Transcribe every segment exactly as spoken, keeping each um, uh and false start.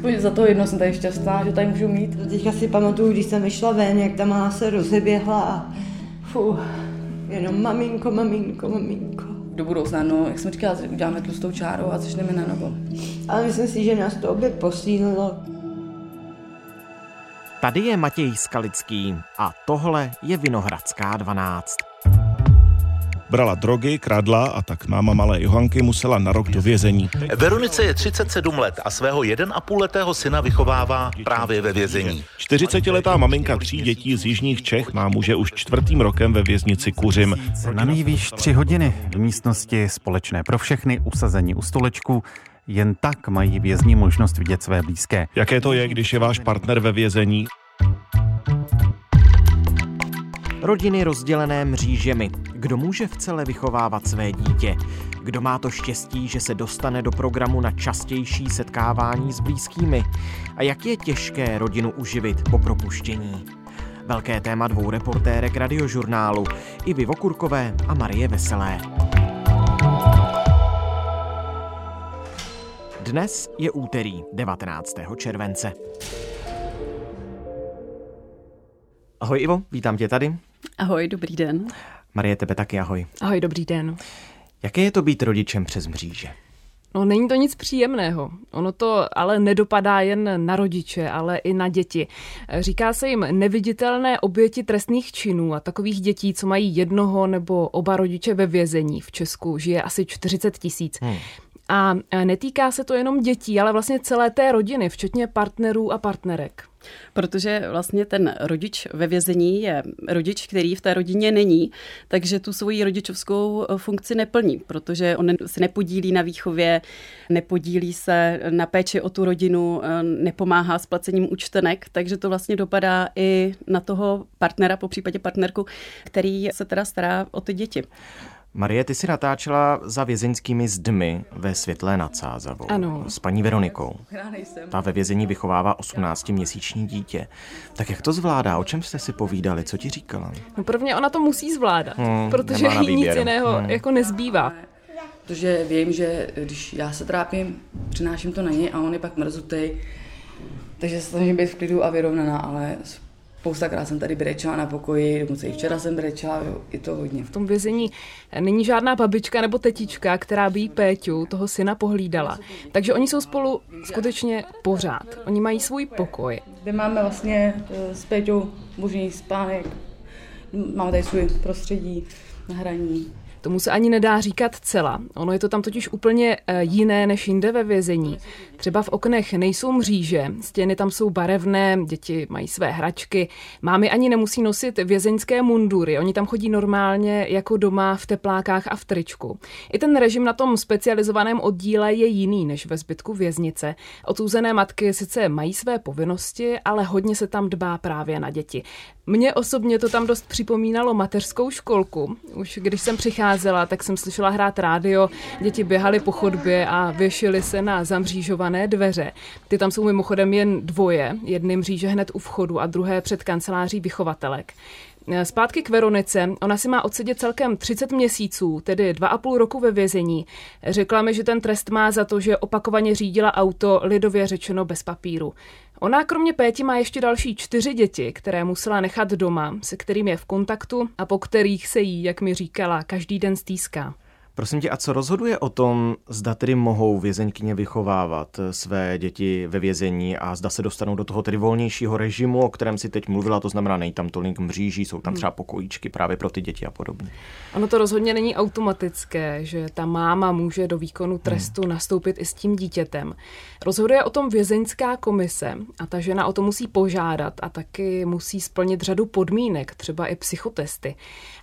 Aspoň za to jedno jsem tady šťastná, že tady můžu mít. Teďka si pamatuju, když jsem vyšla ven, jak ta malá se rozeběhla a fuh, jenom maminko, maminko, maminko. Do budoucna, no, jak jsem říkala, uděláme tlustou čáru a začneme na novo. Ale myslím si, že nás to opět posílilo. Tady je Matěj Skalický a tohle je Vinohradská dvanáct. Brala drogy, kradla a tak máma malé Johanky musela na rok do vězení. Veronice je třicet sedm let a svého jeden a půl letého syna vychovává právě ve vězení. čtyřicetiletá maminka tří dětí z jižních Čech má muže už čtvrtým rokem ve věznici Kuřim. Na nejvýš tři hodiny v místnosti společné pro všechny, usazení u stolečku. Jen tak mají vězni možnost vidět své blízké. Jaké to je, když je váš partner ve vězení? Rodiny rozdělené mřížemi. Kdo může v celé vychovávat své dítě? Kdo má to štěstí, že se dostane do programu na častější setkávání s blízkými? A jak je těžké rodinu uživit po propuštění? Velké téma dvou reportérek Radiožurnálu, Ivy Vokurkové a Marie Veselé. Dnes je úterý devatenáctého července. Ahoj Ivo, vítám tě tady. Ahoj, dobrý den. Marie, tebe taky ahoj. Ahoj, dobrý den. Jaké je to být rodičem přes mříže? No, není to nic příjemného. Ono to ale nedopadá jen na rodiče, ale i na děti. Říká se jim neviditelné oběti trestných činů a takových dětí, co mají jednoho nebo oba rodiče ve vězení. V Česku žije asi čtyřicet tisíc. Hmm. A netýká se to jenom dětí, ale vlastně celé té rodiny, včetně partnerů a partnerek. Protože vlastně ten rodič ve vězení je rodič, který v té rodině není, takže tu svoji rodičovskou funkci neplní, protože on se nepodílí na výchově, nepodílí se na péči o tu rodinu, nepomáhá s placením účtenek, takže to vlastně dopadá i na toho partnera, popřípadě partnerku, který se teda stará o ty děti. Marie, ty si natáčela za vězeňskými zdmi ve Světlé nad Sázavou s paní Veronikou. Ta ve vězení vychovává osmnáctiměsíční dítě. Tak jak to zvládá? O čem jste si povídali? Co ti říkala? No prvně ona to musí zvládat, hmm, protože jí nic jiného hmm. jako nezbývá. Protože vím, že když já se trápím, přináším to na něj a on je pak mrzutej, takže se snažím být v klidu a vyrovnaná, ale... Spoustakrát jsem tady brečela na pokoji, dokonce i včera jsem brečela, je to hodně. V tom vězení není žádná babička nebo tetička, která by jí Péťu, toho syna, pohlídala. Takže oni jsou spolu skutečně pořád. Oni mají svůj pokoj. Kde máme vlastně s Péťou boží spánek, máme tady svůj prostředí na hraní. Tomu se ani nedá říkat cela. Ono je to tam totiž úplně jiné než jinde ve vězení. Třeba v oknech nejsou mříže, stěny tam jsou barevné, děti mají své hračky. Mámy ani nemusí nosit vězeňské mundury, oni tam chodí normálně jako doma v teplákách a v tričku. I ten režim na tom specializovaném oddíle je jiný než ve zbytku věznice. Odsouzené matky sice mají své povinnosti, ale hodně se tam dbá právě na děti. Mně osobně to tam dost připomínalo mateřskou školku. Už když jsem přicházela, tak jsem slyšela hrát rádio, děti běhaly po chodbě a věšily se na zamřížované dveře. Ty tam jsou mimochodem jen dvoje, jedny mříže hned u vchodu a druhé před kanceláří vychovatelek. Zpátky k Veronice, ona si má odsedět celkem třicet měsíců, tedy dva a půl roku ve vězení. Řekla mi, že ten trest má za to, že opakovaně řídila auto, lidově řečeno bez papíru. Ona kromě Péti má ještě další čtyři děti, které musela nechat doma, se kterými je v kontaktu a po kterých se jí, jak mi říkala, každý den stýská. Prosím tě, a co rozhoduje o tom, zda tedy mohou vězeňkyně vychovávat své děti ve vězení a zda se dostanou do toho tedy volnějšího režimu, o kterém si teď mluvila, to znamená, není tam tolik mříží, jsou tam třeba pokojíčky právě pro ty děti a podobně. Ono to rozhodně není automatické, že ta máma může do výkonu trestu hmm. nastoupit i s tím dítětem. Rozhoduje o tom vězeňská komise a ta žena o to musí požádat a taky musí splnit řadu podmínek, třeba i psychotesty.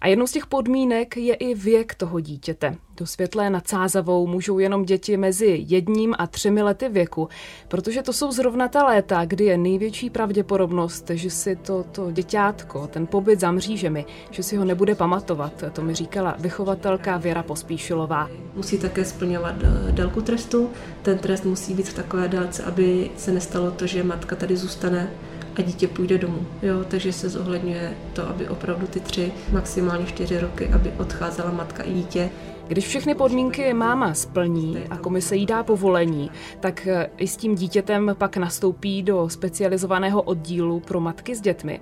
A jednou z těch podmínek je i věk toho dítěte. Do Světlé nad Sázavou můžou jenom děti mezi jedním a třemi lety věku, protože to jsou zrovna ta léta, kdy je největší pravděpodobnost, že si to, to děťátko, ten pobyt za mřížemi, že si ho nebude pamatovat, to mi říkala vychovatelka Věra Pospíšilová. Musí také splňovat délku trestu, ten trest musí být v takové délce, aby se nestalo to, že matka tady zůstane a dítě půjde domů. Jo, takže se zohledňuje to, aby opravdu ty tři, maximálně čtyři roky, aby odcházela matka i dítě. Když všechny podmínky máma splní a komise jí dá povolení, tak i s tím dítětem pak nastoupí do specializovaného oddílu pro matky s dětmi.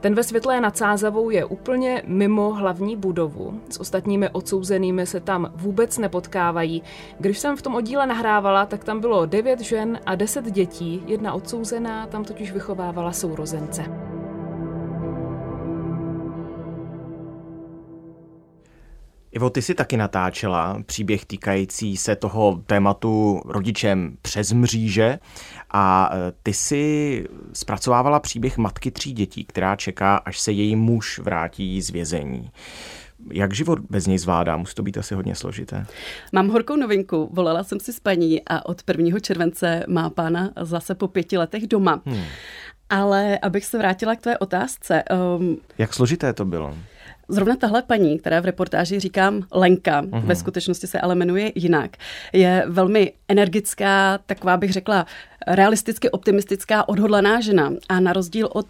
Ten ve Světlé nad Sázavou je úplně mimo hlavní budovu. S ostatními odsouzenými se tam vůbec nepotkávají. Když jsem v tom oddíle nahrávala, tak tam bylo devět žen a deset dětí. Jedna odsouzená tam totiž vychovávala sourozence. Ivo, ty jsi taky natáčela příběh týkající se toho tématu rodičem přes mříže a ty jsi zpracovávala příběh matky tří dětí, která čeká, až se její muž vrátí z vězení. Jak život bez něj zvládá? Musí to být asi hodně složité. Mám horkou novinku. Volala jsem si s paní a od prvního července má pána zase po pěti letech doma. Hmm. Ale abych se vrátila k tvé otázce. Um... Jak složité to bylo? Zrovna tahle paní, která v reportáži říkám Lenka, uhum. ve skutečnosti se ale jmenuje jinak, je velmi energická, taková bych řekla realisticky optimistická, odhodlaná žena a na rozdíl od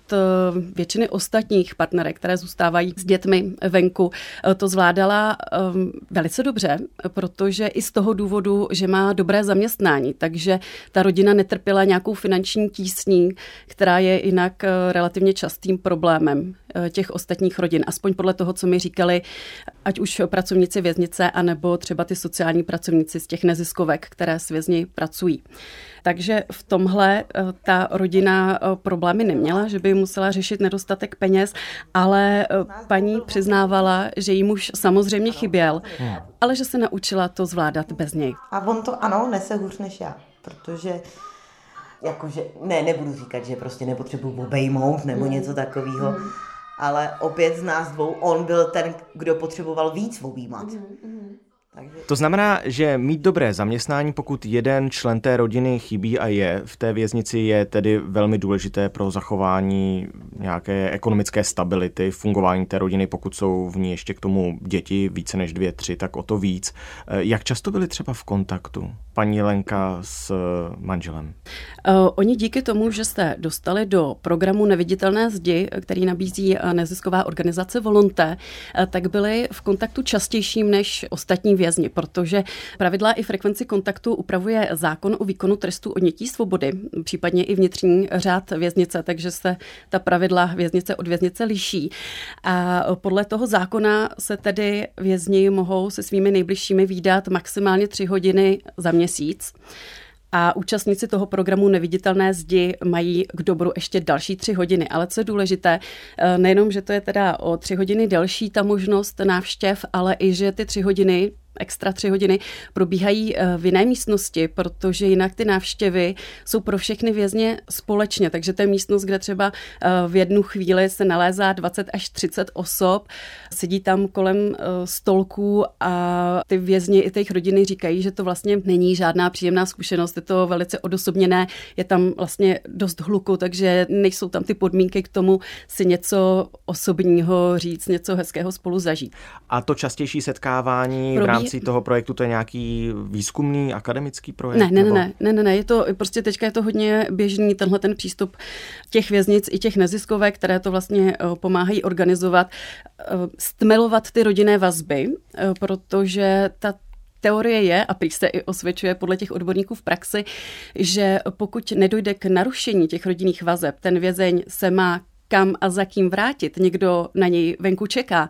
většiny ostatních partnerek, které zůstávají s dětmi venku, to zvládala velice dobře, protože i z toho důvodu, že má dobré zaměstnání, takže ta rodina netrpěla nějakou finanční tísní, která je jinak relativně častým problémem těch ostatních rodin, aspoň podle toho, co mi říkali, ať už pracovníci věznice, anebo třeba ty sociální pracovníci z těch neziskovek, které s vězni pracují. Takže v tomhle ta rodina problémy neměla, že by musela řešit nedostatek peněz, ale paní přiznávala, že jí muž samozřejmě chyběl, ale že se naučila to zvládat bez něj. A on to ano, nese hůř než já, protože jakože, ne, nebudu říkat, že prostě nepotřebuji obejmout nebo něco takového, ale opět z nás dvou on byl ten, kdo potřeboval víc objímat. Takže... To znamená, že mít dobré zaměstnání, pokud jeden člen té rodiny chybí a je v té věznici, je tedy velmi důležité pro zachování nějaké ekonomické stability, fungování té rodiny, pokud jsou v ní ještě k tomu děti více než dvě, tři, tak o to víc. Jak často byli třeba v kontaktu paní Lenka s manželem? Oni díky tomu, že se dostali do programu Neviditelné zdi, který nabízí nezisková organizace Volonté, tak byli v kontaktu častějším než ostatní vězni, protože pravidla i frekvenci kontaktu upravuje zákon o výkonu trestu odnětí svobody, případně i vnitřní řád věznice, takže se ta pravidla věznice od věznice liší. A podle toho zákona se tedy vězni mohou se svými nejbližšími vídat maximálně tři hodiny za měsíc. A účastníci toho programu Neviditelné zdi mají k dobru ještě další tři hodiny. Ale co je důležité, nejenom, že to je teda o tři hodiny delší ta možnost návštěv, ale i, že ty tři hodiny, extra tři hodiny, probíhají v jiné místnosti, protože jinak ty návštěvy jsou pro všechny vězně společně. Takže to je místnost, kde třeba v jednu chvíli se nalézá dvacet až třicet osob, sedí tam kolem stolků a ty vězni i těch rodiny říkají, že to vlastně není žádná příjemná zkušenost, je to velice odosobněné, je tam vlastně dost hluku, takže nejsou tam ty podmínky k tomu si něco osobního říct, něco hezkého spolu zažít. A to častější setkávání v rámci toho projektu, to je nějaký výzkumný, akademický projekt? Ne, ne, ne, ne, ne, ne, je to prostě teďka je to hodně běžný tenhle ten přístup těch věznic i těch neziskovek, které to vlastně pomáhají organizovat, stmelovat ty rodinné vazby, protože ta teorie je, a prý se i osvědčuje podle těch odborníků v praxi, že pokud nedojde k narušení těch rodinných vazeb, ten vězeň se má kam a za kým vrátit, někdo na něj venku čeká,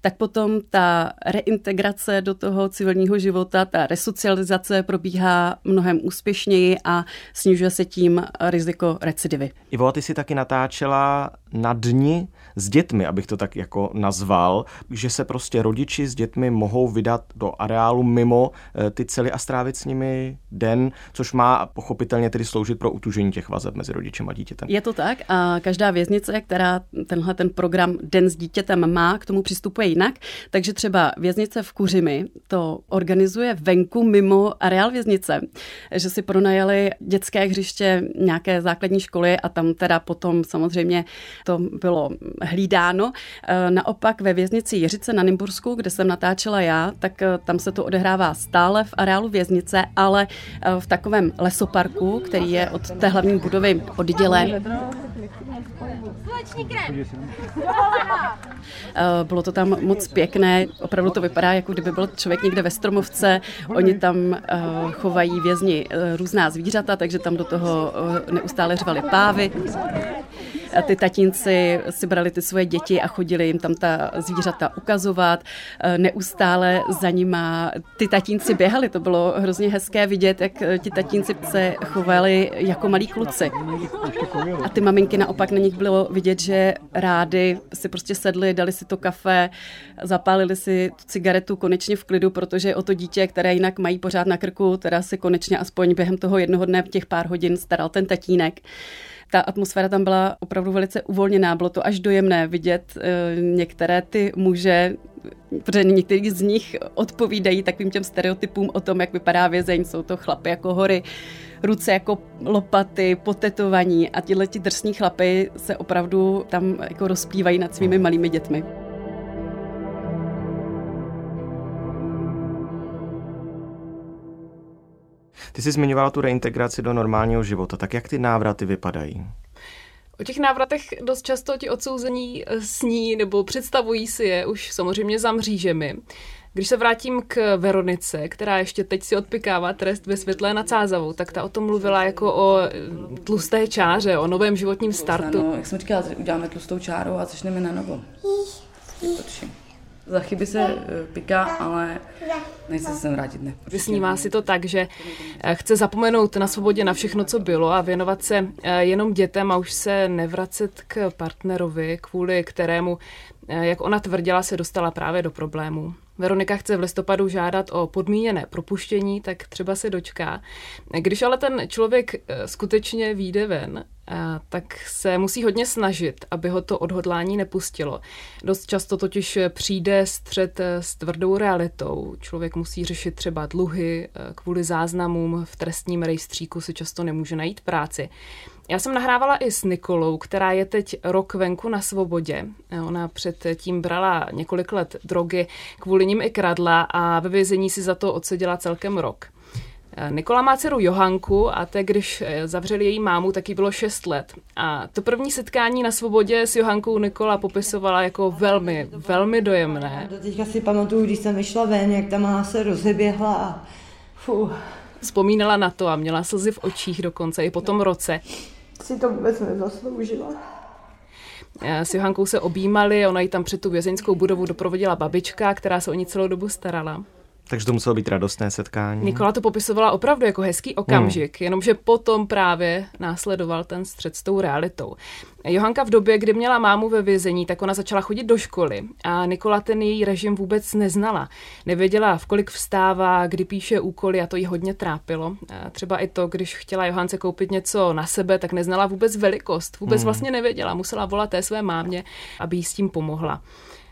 tak potom ta reintegrace do toho civilního života, ta resocializace probíhá mnohem úspěšněji a snižuje se tím riziko recidivy. Ivo, ty jsi taky natáčela na dni s dětmi, abych to tak jako nazval, že se prostě rodiči s dětmi mohou vydat do areálu mimo ty cely a strávit s nimi den, což má pochopitelně tedy sloužit pro utužení těch vazeb mezi rodičem a dítětem. Je to tak a každá věznice, která tenhle ten program Den s dítětem má, k tomu přistupuje jinak, takže třeba věznice v Kuřimi to organizuje venku mimo areál věznice, že si pronajali dětské hřiště nějaké základní školy a tam teda potom samozřejmě to bylo hlídáno. Naopak ve věznici Jeřice na Nymbursku, kde jsem natáčela já, tak tam se to odehrává stále v areálu věznice, ale v takovém lesoparku, který je od té hlavní budovy oddělen. Sluneční krém. Bylo to tam moc pěkné, opravdu to vypadá, jako kdyby byl člověk někde ve Stromovce. Oni tam chovají vězni různá zvířata, takže tam do toho neustále řvali pávy. A ty tatínci si brali ty svoje děti a chodili jim tam ta zvířata ukazovat. Neustále za nima ty tatínci běhali. To bylo hrozně hezké vidět, jak ti tatínci se chovali jako malí kluci. A ty maminky naopak, na nich bylo vidět, že rády si prostě sedli, dali si to kafe, zapálili si tu cigaretu konečně v klidu, protože o to dítě, které jinak mají pořád na krku, teda si konečně aspoň během toho jednoho dne těch pár hodin staral ten tatínek. Ta atmosféra tam byla opravdu velice uvolněná, bylo to až dojemné vidět e, některé ty muže, protože některý z nich odpovídají takovým těm stereotypům o tom, jak vypadá vězeň, jsou to chlapy jako hory, ruce jako lopaty, potetovaní a tyhle ti drsní chlapy se opravdu tam jako rozplývají nad svými malými dětmi. Ty jsi zmiňovala tu reintegraci do normálního života, tak jak ty návraty vypadají? O těch návratech dost často ti odsouzení sní nebo představují si je už samozřejmě za mřížemi. Když se vrátím k Veronice, která ještě teď si odpykává trest ve Světlé nad Sázavou, tak ta o tom mluvila jako o tlusté čáře, o novém životním startu. No, jak jsem říkala, uděláme tlustou čáru a začneme na novo. Za chyby se piká, ale nechce se sem vrátit, ne. Vysnívá si to tak, že chce zapomenout na svobodě na všechno, co bylo a věnovat se jenom dětem a už se nevracet k partnerovi, kvůli kterému, jak ona tvrdila, se dostala právě do problémů. Veronika chce v listopadu žádat o podmíněné propuštění, tak třeba se dočká. Když ale ten člověk skutečně vyjde ven, tak se musí hodně snažit, aby ho to odhodlání nepustilo. Dost často totiž přijde střet s tvrdou realitou. Člověk musí řešit třeba dluhy, kvůli záznamům v trestním rejstříku si často nemůže najít práci. Já jsem nahrávala i s Nikolou, která je teď rok venku na svobodě. Ona předtím brala několik let drogy, kvůli nim i kradla a ve vězení si za to odseděla celkem rok. Nikola má dceru Johanku a té, když zavřeli její mámu, tak jí bylo šest let. A to první setkání na svobodě s Johankou Nikola popisovala jako velmi, velmi dojemné. Teďka si pamatuju, když jsem vyšla ven, jak ta máma se rozeběhla a fuh. Vzpomínala na to a měla slzy v očích dokonce i po tom roce. Si to vůbec nezasloužila. S Johankou se objímali, ona ji tam před tu vězeňskou budovu doprovodila babička, která se o ní celou dobu starala. Takže to muselo být radostné setkání. Nikola to popisovala opravdu jako hezký okamžik, hmm. jenomže potom právě následoval ten střet s tou realitou. Johanka v době, kdy měla mámu ve vězení, tak ona začala chodit do školy a Nikola ten její režim vůbec neznala. Nevěděla, v kolik vstává, kdy píše úkoly a to ji hodně trápilo. A třeba i to, když chtěla Johance koupit něco na sebe, tak neznala vůbec velikost, vůbec hmm. vlastně nevěděla, musela volat té své mámě, aby jí s tím pomohla.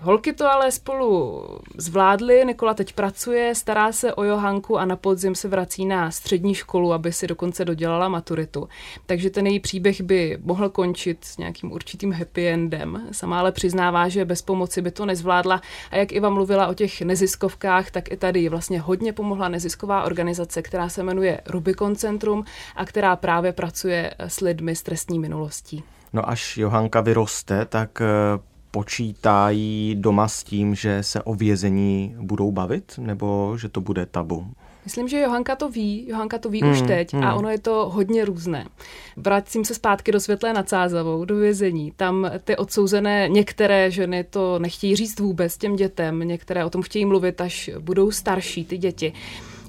Holky to ale spolu zvládly, Nikola teď pracuje, stará se o Johanku a na podzim se vrací na střední školu, aby si dokonce dodělala maturitu. Takže ten její příběh by mohl končit s nějakým určitým happy endem. Sama ale přiznává, že bez pomoci by to nezvládla a jak Iva mluvila o těch neziskovkách, tak i tady vlastně hodně pomohla nezisková organizace, která se jmenuje Rubicon Centrum a která právě pracuje s lidmi s trestní minulostí. No až Johanka vyroste, tak počítají doma s tím, že se o vězení budou bavit, nebo že to bude tabu? Myslím, že Johanka to ví, Johanka to ví mm, už teď mm. a ono je to hodně různé. Vracím se zpátky do Světlé nad Sázavou, do vězení. Tam ty odsouzené, některé ženy to nechtějí říct vůbec těm dětem, některé o tom chtějí mluvit, až budou starší ty děti.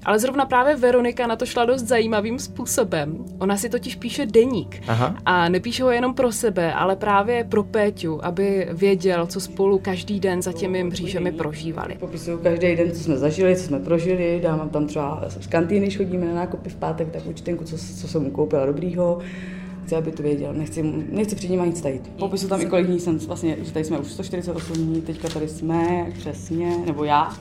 Ale zrovna právě Veronika na to šla dost zajímavým způsobem. Ona si totiž píše deník. Aha. A nepíše ho jenom pro sebe, ale právě pro Péťu, aby věděl, co spolu každý den za těmi mřížemi prožívali. Popisuju každý den, co jsme zažili, co jsme prožili. Dávám tam třeba z kantýny, když chodíme na nákupy v pátek, tak účtenku, co, co jsem mu koupila dobrýho. Chci, aby to věděl. Nechci, nechci před ním nic tajit. Popisuju tam i kolik dní jsem, vlastně tady jsme už sto čtyřicet osm dní, teďka tady jsme, přesně, nebo já.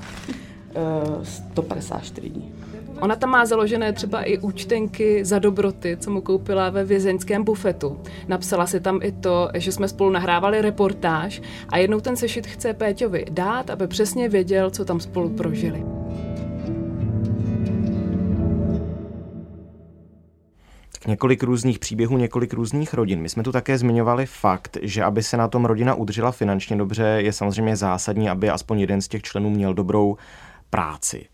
sto padesát čtyři dní. Ona tam má založené třeba i účtenky za dobroty, co mu koupila ve vězeňském bufetu. Napsala si tam i to, že jsme spolu nahrávali reportáž a jednou ten sešit chce Péťovi dát, aby přesně věděl, co tam spolu prožili. Tak několik různých příběhů, několik různých rodin. My jsme tu také zmiňovali fakt, že aby se na tom rodina udržela finančně dobře, je samozřejmě zásadní, aby aspoň jeden z těch členů měl dobrou práci.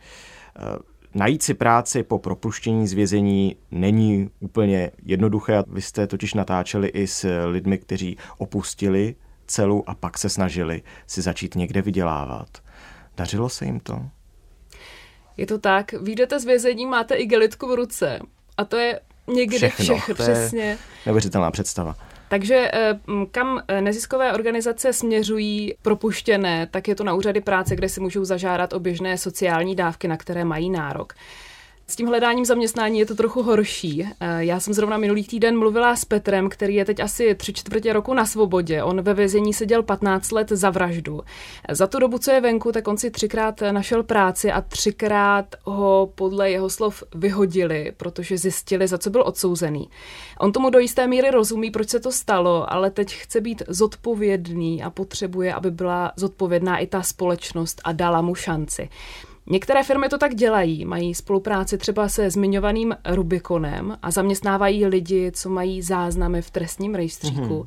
Najít si práci po propuštění z vězení není úplně jednoduché. Vy jste totiž natáčeli i s lidmi, kteří opustili celu a pak se snažili si začít někde vydělávat. Dařilo se jim to? Je to tak, vyjdete z vězení, máte igelitku v ruce. A to je někdy všechno. Všech, to je přesně. Neuvěřitelná představa. Takže kam neziskové organizace směřují propuštěné, tak je to na úřady práce, kde si můžou zažádat o běžné sociální dávky, na které mají nárok. S tím hledáním zaměstnání je to trochu horší. Já jsem zrovna minulý týden mluvila s Petrem, který je teď asi tři čtvrtě roku na svobodě. On ve vězení seděl patnáct let za vraždu. Za tu dobu, co je venku, tak on si třikrát našel práci a třikrát ho podle jeho slov vyhodili, protože zjistili, za co byl odsouzený. On tomu do jisté míry rozumí, proč se to stalo, ale teď chce být zodpovědný a potřebuje, aby byla zodpovědná i ta společnost a dala mu šanci. Některé firmy to tak dělají, mají spolupráci třeba se zmiňovaným Rubiconem a zaměstnávají lidi, co mají záznamy v trestním rejstříku. Mm-hmm.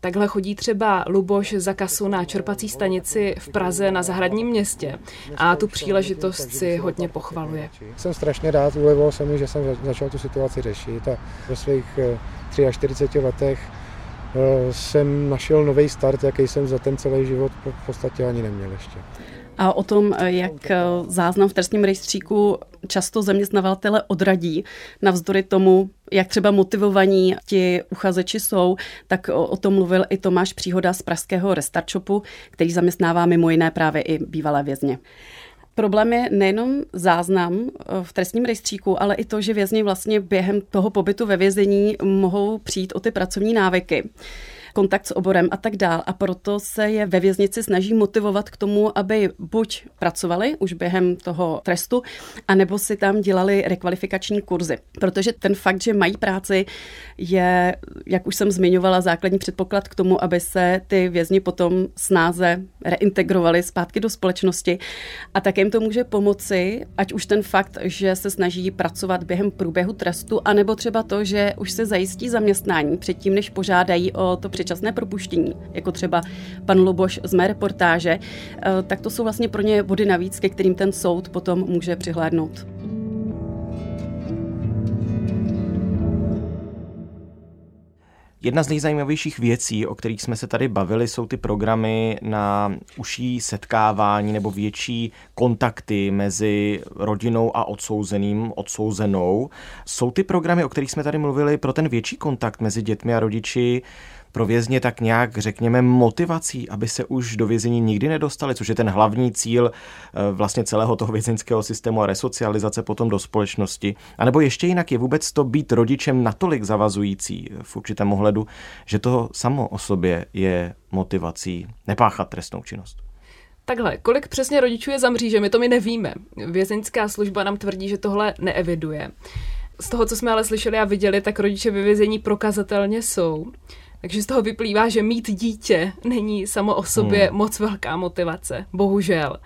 Takhle chodí třeba Luboš za kasu na čerpací stanici v Praze na Zahradním městě a tu příležitost si hodně pochvaluje. Jsem strašně rád, ulevilo se mi, že jsem začal tu situaci řešit a ve svých čtyřiceti třech letech jsem našel nový start, jaký jsem za ten celý život v podstatě ani neměl ještě. A o tom, jak záznam v trestním rejstříku často zaměstnavatele odradí, navzdory tomu, jak třeba motivovaní ti uchazeči jsou, tak o, o tom mluvil i Tomáš Příhoda z Pražského Restart shopu, který zaměstnává mimo jiné právě i bývalé vězně. Problém je nejenom záznam v trestním rejstříku, ale i to, že vězni vlastně během toho pobytu ve vězení mohou přijít o ty pracovní návyky, kontakt s oborem a tak dál. A proto se je ve věznici snaží motivovat k tomu, aby buď pracovali už během toho trestu, anebo si tam dělali rekvalifikační kurzy. Protože ten fakt, že mají práci, je, jak už jsem zmiňovala, základní předpoklad k tomu, aby se ty vězni potom snáze reintegrovali zpátky do společnosti. A tak jim to může pomoci, ať už ten fakt, že se snaží pracovat během průběhu trestu, anebo třeba to, že už se zajistí zaměstnání předtím, než požádají o to předčasné propuštění, jako třeba pan Luboš z mé reportáže, tak to jsou vlastně pro ně body navíc, ke kterým ten soud potom může přihlédnout. Jedna z nejzajímavějších věcí, o kterých jsme se tady bavili, jsou ty programy na užší setkávání nebo větší kontakty mezi rodinou a odsouzeným, odsouzenou. Jsou ty programy, o kterých jsme tady mluvili, pro ten větší kontakt mezi dětmi a rodiči pro vězně tak nějak, řekněme, motivací, aby se už do vězení nikdy nedostali, což je ten hlavní cíl vlastně celého toho vězeňského systému a resocializace potom do společnosti. A nebo ještě jinak je vůbec to být rodičem natolik zavazující v určitém ohledu, že to samo o sobě je motivací nepáchat trestnou činnost. Takhle, kolik přesně rodičů je za mřížem, my to my nevíme. Vězeňská služba nám tvrdí, že tohle neeviduje. Z toho, co jsme ale slyšeli a viděli, tak rodiče ve vězení prokazatelně jsou. Takže z toho vyplývá, že mít dítě není samo o sobě hmm. moc velká motivace, bohužel.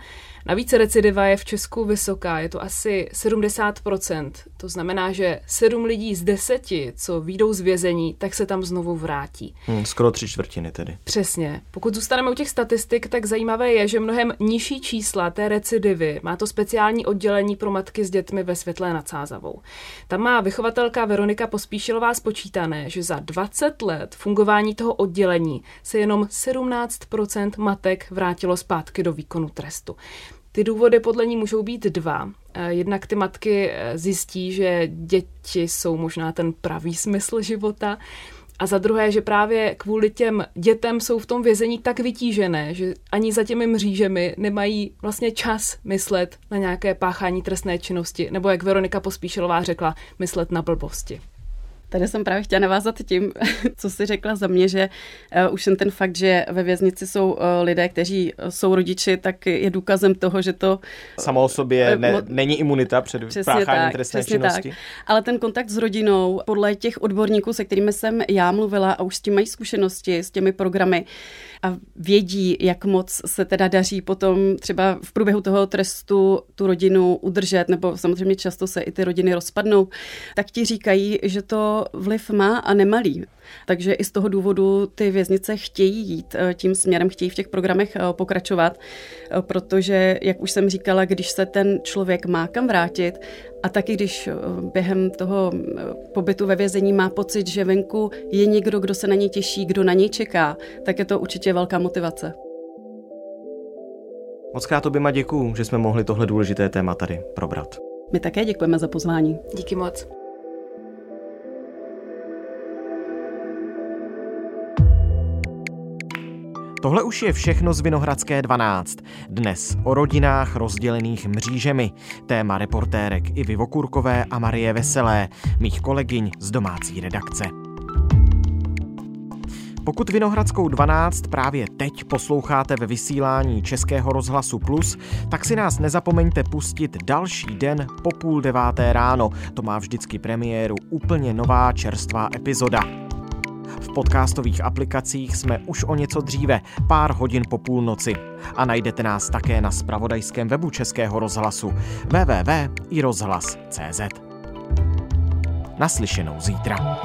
Navíc recidiva je v Česku vysoká, je to asi sedmdesát procent. To znamená, že sedm lidí z deseti, co vyjdou z vězení, tak se tam znovu vrátí. Hmm, skoro tři čtvrtiny tedy. Přesně. Pokud zůstaneme u těch statistik, tak zajímavé je, že mnohem nižší čísla té recidivy má to speciální oddělení pro matky s dětmi ve Světlé nad Sázavou. Tam má vychovatelka Veronika Pospíšilová spočítané, že za dvacet let fungování toho oddělení se jenom sedmnáct procent matek vrátilo zpátky do výkonu trestu. Ty důvody podle ní můžou být dva. Jednak ty matky zjistí, že děti jsou možná ten pravý smysl života a za druhé, že právě kvůli těm dětem jsou v tom vězení tak vytížené, že ani za těmi mřížemi nemají vlastně čas myslet na nějaké páchání trestné činnosti, nebo jak Veronika Pospíšilová řekla, myslet na blbosti. Tady jsem právě chtěla navázat tím, co jsi řekla za mě, že už jen ten fakt, že ve věznici jsou lidé, kteří jsou rodiči, tak je důkazem toho, že to... Samo o sobě ne, není imunita před pácháním trestné činnosti. Tak. Ale ten kontakt s rodinou, podle těch odborníků, se kterými jsem já mluvila a už s tím mají zkušenosti, s těmi programy a vědí, jak moc se teda daří potom třeba v průběhu toho trestu tu rodinu udržet, nebo samozřejmě často se i ty rodiny rozpadnou, tak ti říkají, že to to vliv má a nemalý. Takže i z toho důvodu ty věznice chtějí jít tím směrem, chtějí v těch programech pokračovat, protože, jak už jsem říkala, když se ten člověk má kam vrátit a taky když během toho pobytu ve vězení má pocit, že venku je někdo, kdo se na něj těší, kdo na něj čeká, tak je to určitě velká motivace. Mockrát oběma děkuju, že jsme mohli tohle důležité téma tady probrat. My také děkujeme za pozvání. Díky moc. Tohle už je všechno z Vinohradské dvanáct. Dnes o rodinách rozdělených mřížemi. Téma reportérek Ivy Vokurkové a Marie Veselé, mých kolegyň z domácí redakce. Pokud Vinohradskou dvanáct právě teď posloucháte ve vysílání Českého rozhlasu Plus, tak si nás nezapomeňte pustit další den po půl deváté ráno. To má vždycky premiéru úplně nová čerstvá epizoda. V podcastových aplikacích jsme už o něco dříve, pár hodin po půlnoci. A najdete nás také na zpravodajském webu Českého rozhlasu w w w tečka irozhlas tečka cz. Naslyšenou zítra.